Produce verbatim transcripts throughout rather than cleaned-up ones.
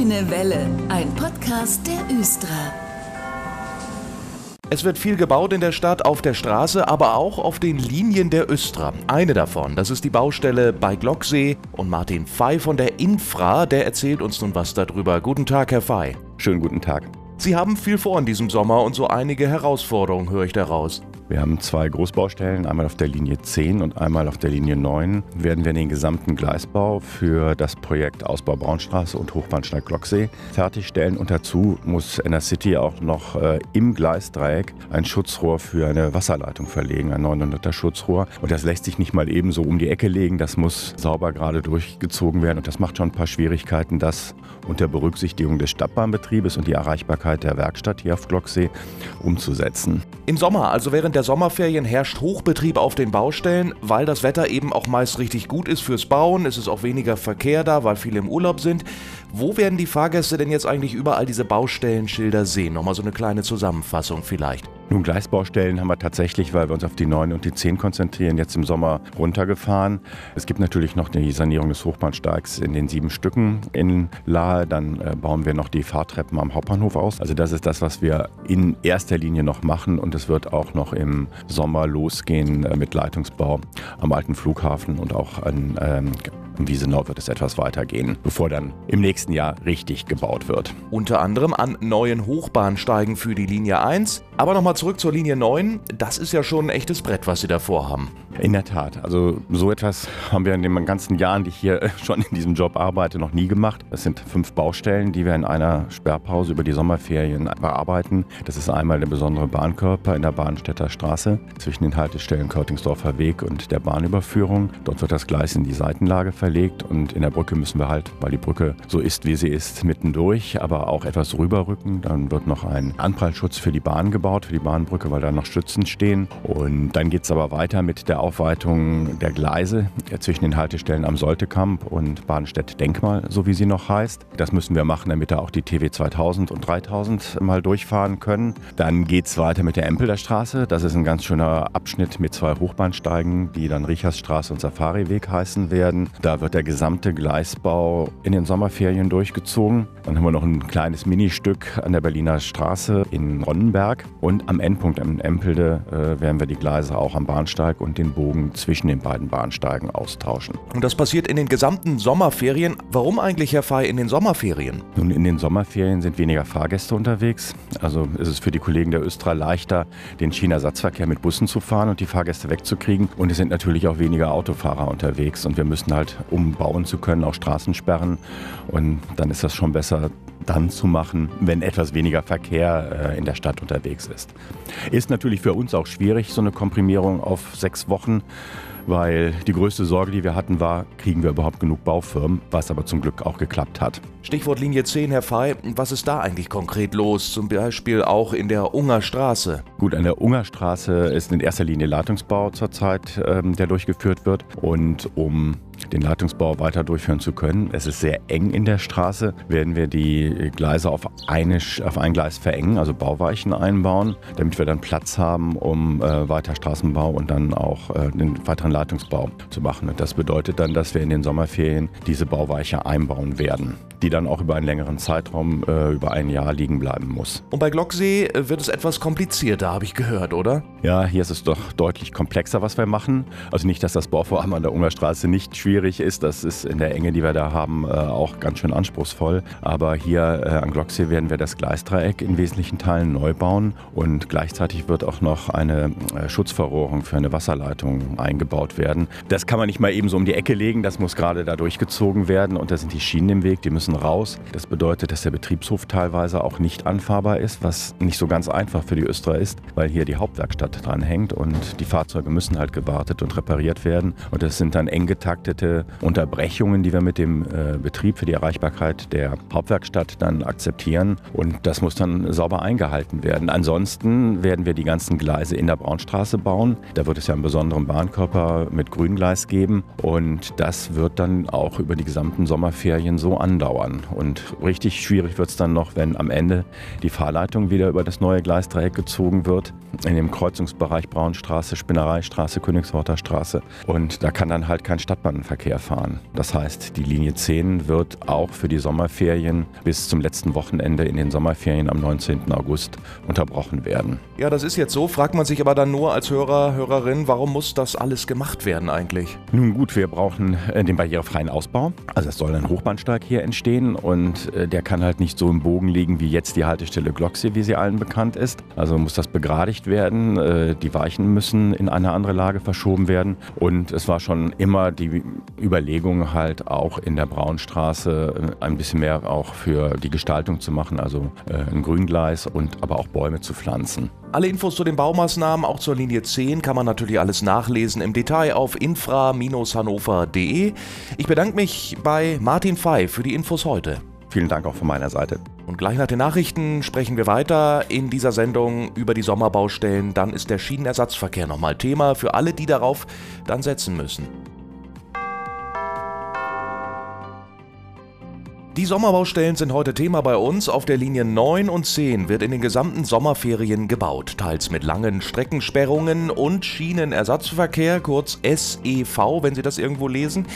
Grüne Welle, ein Podcast der Üstra. Es wird viel gebaut in der Stadt, auf der Straße, aber auch auf den Linien der Üstra. Eine davon, das ist die Baustelle bei Glocksee, und Martin Fey von der Infra, der erzählt uns nun was darüber. Guten Tag, Herr Fey. Schönen guten Tag. Sie haben viel vor in diesem Sommer und so einige Herausforderungen, höre ich daraus. Wir haben zwei Großbaustellen, einmal auf der Linie zehn und einmal auf der Linie neun. Werden wir den gesamten Gleisbau für das Projekt Ausbau Braunstraße und Hochbahnsteig Glocksee fertigstellen. Und dazu muss N R City auch noch äh, im Gleisdreieck ein Schutzrohr für eine Wasserleitung verlegen, ein neunhunderter Schutzrohr. Und das lässt sich nicht mal eben so um die Ecke legen, das muss sauber gerade durchgezogen werden. Und das macht schon ein paar Schwierigkeiten, das unter Berücksichtigung des Stadtbahnbetriebes und die Erreichbarkeit der Werkstatt hier auf Glocksee umzusetzen. Im Sommer, also während der In den Sommerferien herrscht Hochbetrieb auf den Baustellen, weil das Wetter eben auch meist richtig gut ist fürs Bauen. Es ist auch weniger Verkehr da, weil viele im Urlaub sind. Wo werden die Fahrgäste denn jetzt eigentlich überall diese Baustellenschilder sehen? Nochmal so eine kleine Zusammenfassung vielleicht. Nun, Gleisbaustellen haben wir tatsächlich, weil wir uns auf die neun und die zehn konzentrieren, jetzt im Sommer runtergefahren. Es gibt natürlich noch die Sanierung des Hochbahnsteigs in den sieben Stücken in Lahe. Dann äh, bauen wir noch die Fahrtreppen am Hauptbahnhof aus. Also das ist das, was wir in erster Linie noch machen. Und es wird auch noch im Sommer losgehen äh, mit Leitungsbau am alten Flughafen und auch an ähm, In Wiesenau wird es etwas weitergehen, bevor dann im nächsten Jahr richtig gebaut wird. Unter anderem an neuen Hochbahnsteigen für die Linie eins. Aber nochmal zurück zur Linie neun. Das ist ja schon ein echtes Brett, was Sie da vorhaben. In der Tat. Also so etwas haben wir in den ganzen Jahren, die ich hier schon in diesem Job arbeite, noch nie gemacht. Das sind fünf Baustellen, die wir in einer Sperrpause über die Sommerferien bearbeiten. Das ist einmal der besondere Bahnkörper in der Bahnstädter Straße zwischen den Haltestellen Körtingsdorfer Weg und der Bahnüberführung. Dort wird das Gleis in die Seitenlage verlegt. Und in der Brücke müssen wir halt, weil die Brücke so ist, wie sie ist, mittendurch, aber auch etwas rüberrücken. Dann wird noch ein Anprallschutz für die Bahn gebaut, für die Bahnbrücke, weil da noch Stützen stehen. Und dann geht es aber weiter mit der Aufweitung der Gleise zwischen den Haltestellen am Soltekampe und Badenstedt Denkmal, so wie sie noch heißt. Das müssen wir machen, damit da auch die T W zweitausend und dreitausend mal durchfahren können. Dann geht es weiter mit der Empelder Straße. Das ist ein ganz schöner Abschnitt mit zwei Hochbahnsteigen, die dann Richardstraße und Safariweg heißen werden. Da wird der gesamte Gleisbau in den Sommerferien durchgezogen. Dann haben wir noch ein kleines Ministück an der Berliner Straße in Ronnenberg. Und am Endpunkt in Empelde äh, werden wir die Gleise auch am Bahnsteig und den Bogen zwischen den beiden Bahnsteigen austauschen. Und das passiert in den gesamten Sommerferien. Warum eigentlich, Herr Fey, in den Sommerferien? Nun, in den Sommerferien sind weniger Fahrgäste unterwegs. Also ist es für die Kollegen der Üstra leichter, den Schienenersatzverkehr mit Bussen zu fahren und die Fahrgäste wegzukriegen. Und es sind natürlich auch weniger Autofahrer unterwegs. Und wir müssen halt umbauen zu können, auch Straßensperren. Und dann ist das schon besser, dann zu machen, wenn etwas weniger Verkehr äh, in der Stadt unterwegs ist. Ist natürlich für uns auch schwierig, so eine Komprimierung auf sechs Wochen, weil die größte Sorge, die wir hatten, war, kriegen wir überhaupt genug Baufirmen, was aber zum Glück auch geklappt hat. Stichwort Linie zehn, Herr Fey, was ist da eigentlich konkret los? Zum Beispiel auch in der Ungerstraße. Gut, an der Ungerstraße ist in erster Linie Leitungsbau zurzeit, ähm, der durchgeführt wird. Und um den Leitungsbau weiter durchführen zu können, es ist sehr eng in der Straße, werden wir die Gleise auf, eine, auf ein Gleis verengen, also Bauweichen einbauen, damit wir dann Platz haben, um äh, weiter Straßenbau und dann auch äh, den weiteren Leitungsbau zu machen. Und das bedeutet dann, dass wir in den Sommerferien diese Bauweiche einbauen werden, die dann auch über einen längeren Zeitraum, äh, über ein Jahr liegen bleiben muss. Und bei Glocksee wird es etwas komplizierter, habe ich gehört, oder? Ja, hier ist es doch deutlich komplexer, was wir machen. Also nicht, dass das Bauvorhaben an der Ungerstraße nicht schwierig ist. Das ist in der Enge, die wir da haben, auch ganz schön anspruchsvoll. Aber hier an Glocksee werden wir das Gleisdreieck in wesentlichen Teilen neu bauen und gleichzeitig wird auch noch eine Schutzverrohrung für eine Wasserleitung eingebaut werden. Das kann man nicht mal eben so um die Ecke legen, das muss gerade da durchgezogen werden und da sind die Schienen im Weg, die müssen raus. Das bedeutet, dass der Betriebshof teilweise auch nicht anfahrbar ist, was nicht so ganz einfach für die Üstra ist, weil hier die Hauptwerkstatt dran hängt und die Fahrzeuge müssen halt gewartet und repariert werden und das sind dann eng getaktet Unterbrechungen, die wir mit dem äh, Betrieb für die Erreichbarkeit der Hauptwerkstatt dann akzeptieren. Und das muss dann sauber eingehalten werden. Ansonsten werden wir die ganzen Gleise in der Braunstraße bauen. Da wird es ja einen besonderen Bahnkörper mit Grüngleis geben. Und das wird dann auch über die gesamten Sommerferien so andauern. Und richtig schwierig wird es dann noch, wenn am Ende die Fahrleitung wieder über das neue Gleisdreieck gezogen wird. In dem Kreuzungsbereich Braunstraße, Spinnereistraße, Königshorster Straße. Und da kann dann halt kein Stadtbahnverkehr Schienenverkehr fahren. Das heißt, die Linie zehn wird auch für die Sommerferien bis zum letzten Wochenende in den Sommerferien am neunzehnten August unterbrochen werden. Ja, das ist jetzt so, fragt man sich aber dann nur als Hörer, Hörerin, warum muss das alles gemacht werden eigentlich? Nun gut, wir brauchen den barrierefreien Ausbau. Also es soll ein Hochbahnsteig hier entstehen und der kann halt nicht so im Bogen liegen wie jetzt die Haltestelle Glocksee, wie sie allen bekannt ist. Also muss das begradigt werden, die Weichen müssen in eine andere Lage verschoben werden und es war schon immer die Überlegung halt auch in der Braunstraße ein bisschen mehr auch für die Gestaltung zu machen, also ein Grüngleis und aber auch Bäume zu pflanzen. Alle Infos zu den Baumaßnahmen, auch zur Linie zehn, kann man natürlich alles nachlesen im Detail auf infra Bindestrich hannover Punkt de. Ich bedanke mich bei Martin Fey für die Infos heute. Vielen Dank auch von meiner Seite. Und gleich nach den Nachrichten sprechen wir weiter in dieser Sendung über die Sommerbaustellen. Dann ist der Schienenersatzverkehr nochmal Thema für alle, die darauf dann setzen müssen. Die Sommerbaustellen sind heute Thema bei uns. Auf der Linie neun und zehn wird in den gesamten Sommerferien gebaut. Teils mit langen Streckensperrungen und Schienenersatzverkehr, kurz S E V, wenn Sie das irgendwo lesen.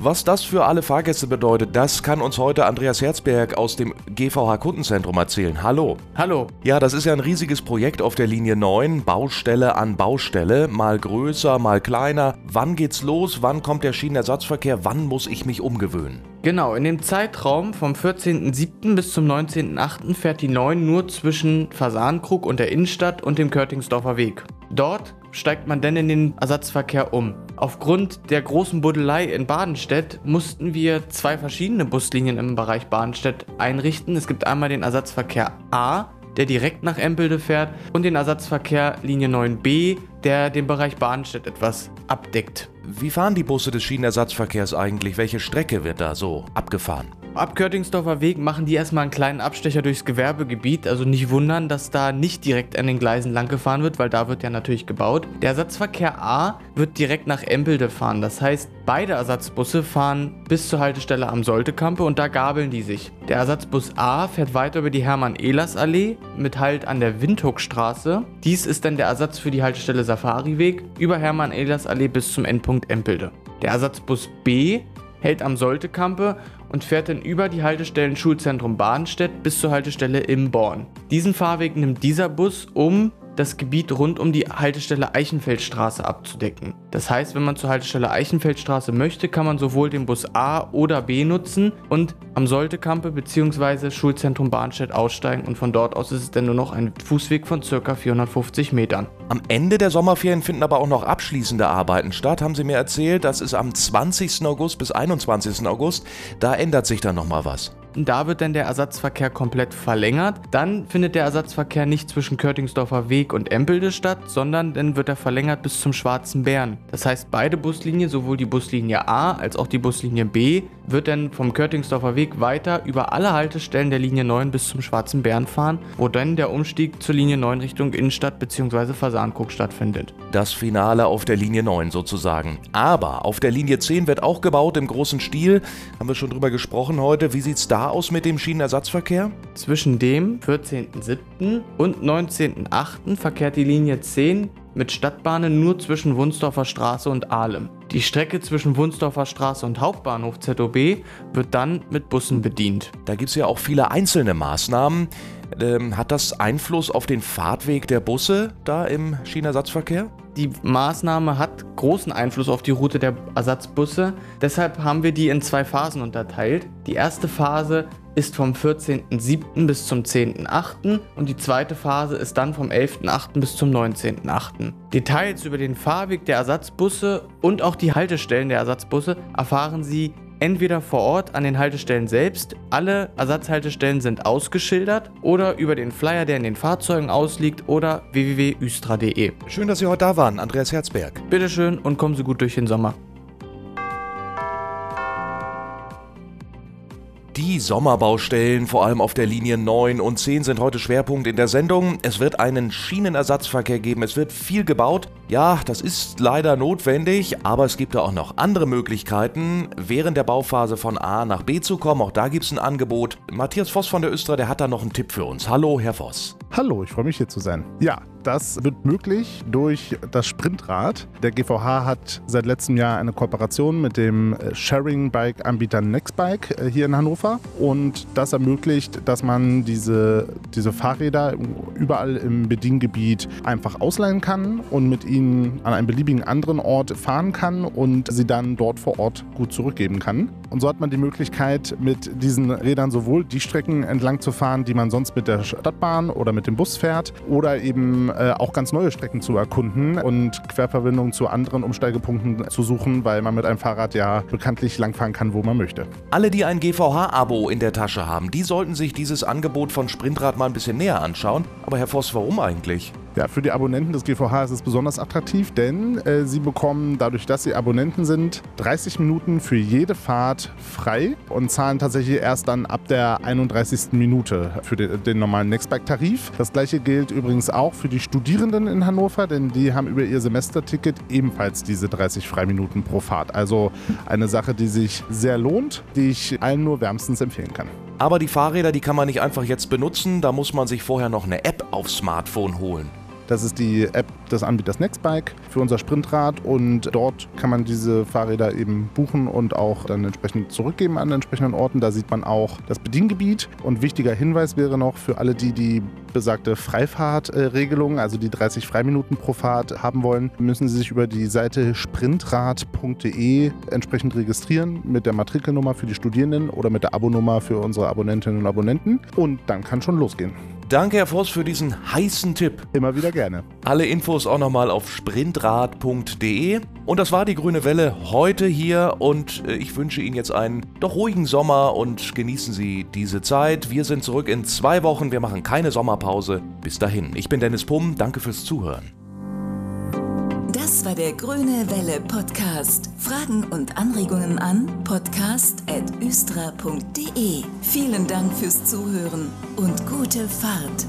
Was das für alle Fahrgäste bedeutet, das kann uns heute Andreas Herzberg aus dem G V H-Kundenzentrum erzählen. Hallo. Hallo. Ja, das ist ja ein riesiges Projekt auf der Linie neun, Baustelle an Baustelle. Mal größer, mal kleiner. Wann geht's los? Wann kommt der Schienenersatzverkehr? Wann muss ich mich umgewöhnen? Genau, in dem Zeitraum vom vierzehnten siebten bis zum neunzehnten achten fährt die neun nur zwischen Fasanenkrug und der Innenstadt und dem Körtingsdorfer Weg. Dort steigt man dann in den Ersatzverkehr um. Aufgrund der großen Buddelei in Badenstedt mussten wir zwei verschiedene Buslinien im Bereich Badenstedt einrichten. Es gibt einmal den Ersatzverkehr A, der direkt nach Empelde fährt, und den Ersatzverkehr Linie neun b, der den Bereich Bahnstädt etwas abdeckt. Wie fahren die Busse des Schienenersatzverkehrs eigentlich? Welche Strecke wird da so abgefahren? Ab Körtingsdorfer Weg machen die erstmal einen kleinen Abstecher durchs Gewerbegebiet, also nicht wundern, dass da nicht direkt an den Gleisen lang gefahren wird, weil da wird ja natürlich gebaut. Der Ersatzverkehr A wird direkt nach Empelde fahren, das heißt, beide Ersatzbusse fahren bis zur Haltestelle am Soltekampe und da gabeln die sich. Der Ersatzbus A fährt weiter über die Hermann-Ehlers-Allee mit Halt an der Windhoekstraße. Dies ist dann der Ersatz für die Haltestelle Safariweg über Hermann-Ehlers-Allee bis zum Endpunkt Empelde. Der Ersatzbus B hält am Soltekampe und fährt dann über die Haltestellen Schulzentrum Badenstedt bis zur Haltestelle Imborn. Diesen Fahrweg nimmt dieser Bus, um das Gebiet rund um die Haltestelle Eichenfeldstraße abzudecken. Das heißt, wenn man zur Haltestelle Eichenfeldstraße möchte, kann man sowohl den Bus A oder B nutzen und am Soltekampe bzw. Schulzentrum Bahnstedt aussteigen und von dort aus ist es dann nur noch ein Fußweg von ca. vierhundertfünfzig Metern. Am Ende der Sommerferien finden aber auch noch abschließende Arbeiten statt, haben Sie mir erzählt. Das ist am zwanzigsten August bis einundzwanzigsten August. Da ändert sich dann nochmal was. Da wird dann der Ersatzverkehr komplett verlängert. Dann findet der Ersatzverkehr nicht zwischen Körtingsdorfer Weg und Empelde statt, sondern dann wird er verlängert bis zum Schwarzen Bären. Das heißt, beide Buslinien, sowohl die Buslinie A als auch die Buslinie B, wird dann vom Körtingsdorfer Weg weiter über alle Haltestellen der Linie neun bis zum Schwarzen Bären fahren, wo dann der Umstieg zur Linie neun Richtung Innenstadt bzw. Fasanenkrug stattfindet. Das Finale auf der Linie neun sozusagen. Aber auf der Linie zehn wird auch gebaut im großen Stil. Haben wir schon drüber gesprochen heute. Wie sieht es da aus mit dem Schienenersatzverkehr? Zwischen dem vierzehnten siebten und neunzehnten achten verkehrt die Linie zehn mit Stadtbahnen nur zwischen Wunstorfer Straße und Ahlem. Die Strecke zwischen Wunstorfer Straße und Hauptbahnhof Z O B wird dann mit Bussen bedient. Da gibt es ja auch viele einzelne Maßnahmen. Ähm, hat das Einfluss auf den Fahrtweg der Busse da im Schienenersatzverkehr? Die Maßnahme hat großen Einfluss auf die Route der Ersatzbusse. Deshalb haben wir die in zwei Phasen unterteilt. Die erste Phase ist vom vierzehnten siebten bis zum zehnten achten und die zweite Phase ist dann vom elften achten bis zum neunzehnten achten Details über den Fahrweg der Ersatzbusse und auch die Haltestellen der Ersatzbusse erfahren Sie entweder vor Ort an den Haltestellen selbst, alle Ersatzhaltestellen sind ausgeschildert, oder über den Flyer, der in den Fahrzeugen ausliegt, oder w w w punkt üstra punkt de. Schön, dass Sie heute da waren, Andreas Herzberg. Bitteschön und kommen Sie gut durch den Sommer. Die Sommerbaustellen, vor allem auf der Linie neun und zehn, sind heute Schwerpunkt in der Sendung. Es wird einen Schienenersatzverkehr geben, es wird viel gebaut. Ja, das ist leider notwendig, aber es gibt da auch noch andere Möglichkeiten, während der Bauphase von A nach B zu kommen. Auch da gibt es ein Angebot. Matthias Voss von der Üstra, der hat da noch einen Tipp für uns. Hallo, Herr Voss. Hallo, ich freue mich, hier zu sein. Ja, das wird möglich durch das Sprintrad. Der G V H hat seit letztem Jahr eine Kooperation mit dem Sharing-Bike-Anbieter Nextbike hier in Hannover. Und das ermöglicht, dass man diese, diese Fahrräder überall im Bediengebiet einfach ausleihen kann und mit ihnen an einem beliebigen anderen Ort fahren kann und sie dann dort vor Ort gut zurückgeben kann. Und so hat man die Möglichkeit, mit diesen Rädern sowohl die Strecken entlang zu fahren, die man sonst mit der Stadtbahn oder mit dem Bus fährt, oder eben äh, auch ganz neue Strecken zu erkunden und Querverbindungen zu anderen Umsteigepunkten zu suchen, weil man mit einem Fahrrad ja bekanntlich langfahren kann, wo man möchte. Alle, die ein G V H-Abo in der Tasche haben, die sollten sich dieses Angebot von Sprintrad mal ein bisschen näher anschauen. Aber Herr Voss, warum eigentlich? Ja, für die Abonnenten des G V H ist es besonders attraktiv, denn äh, sie bekommen, dadurch, dass sie Abonnenten sind, dreißig Minuten für jede Fahrt frei und zahlen tatsächlich erst dann ab der einunddreißigsten Minute für den, den normalen Nextbike-Tarif. Das gleiche gilt übrigens auch für die Studierenden in Hannover, denn die haben über ihr Semesterticket ebenfalls diese dreißig Freiminuten pro Fahrt. Also eine Sache, die sich sehr lohnt, die ich allen nur wärmstens empfehlen kann. Aber die Fahrräder, die kann man nicht einfach jetzt benutzen, da muss man sich vorher noch eine App aufs Smartphone holen. Das ist die App des Anbieters Nextbike für unser Sprintrad und dort kann man diese Fahrräder eben buchen und auch dann entsprechend zurückgeben an entsprechenden Orten. Da sieht man auch das Bediengebiet und wichtiger Hinweis wäre noch für alle, die die besagte Freifahrtregelung, also die dreißig Freiminuten pro Fahrt haben wollen, müssen Sie sich über die Seite sprintrad punkt de entsprechend registrieren mit der Matrikelnummer für die Studierenden oder mit der Abonummer für unsere Abonnentinnen und Abonnenten und dann kann schon losgehen. Danke, Herr Voss, für diesen heißen Tipp. Immer wieder gerne. Alle Infos auch nochmal auf sprintrad punkt de. Und das war die Grüne Welle heute hier und ich wünsche Ihnen jetzt einen doch ruhigen Sommer und genießen Sie diese Zeit. Wir sind zurück in zwei Wochen. Wir machen keine Sommerpause. Bis dahin. Ich bin Dennis Pumm. Danke fürs Zuhören. Das war der Grüne Welle Podcast. Fragen und Anregungen an podcast at üstra punkt de. Vielen Dank fürs Zuhören und gute Fahrt.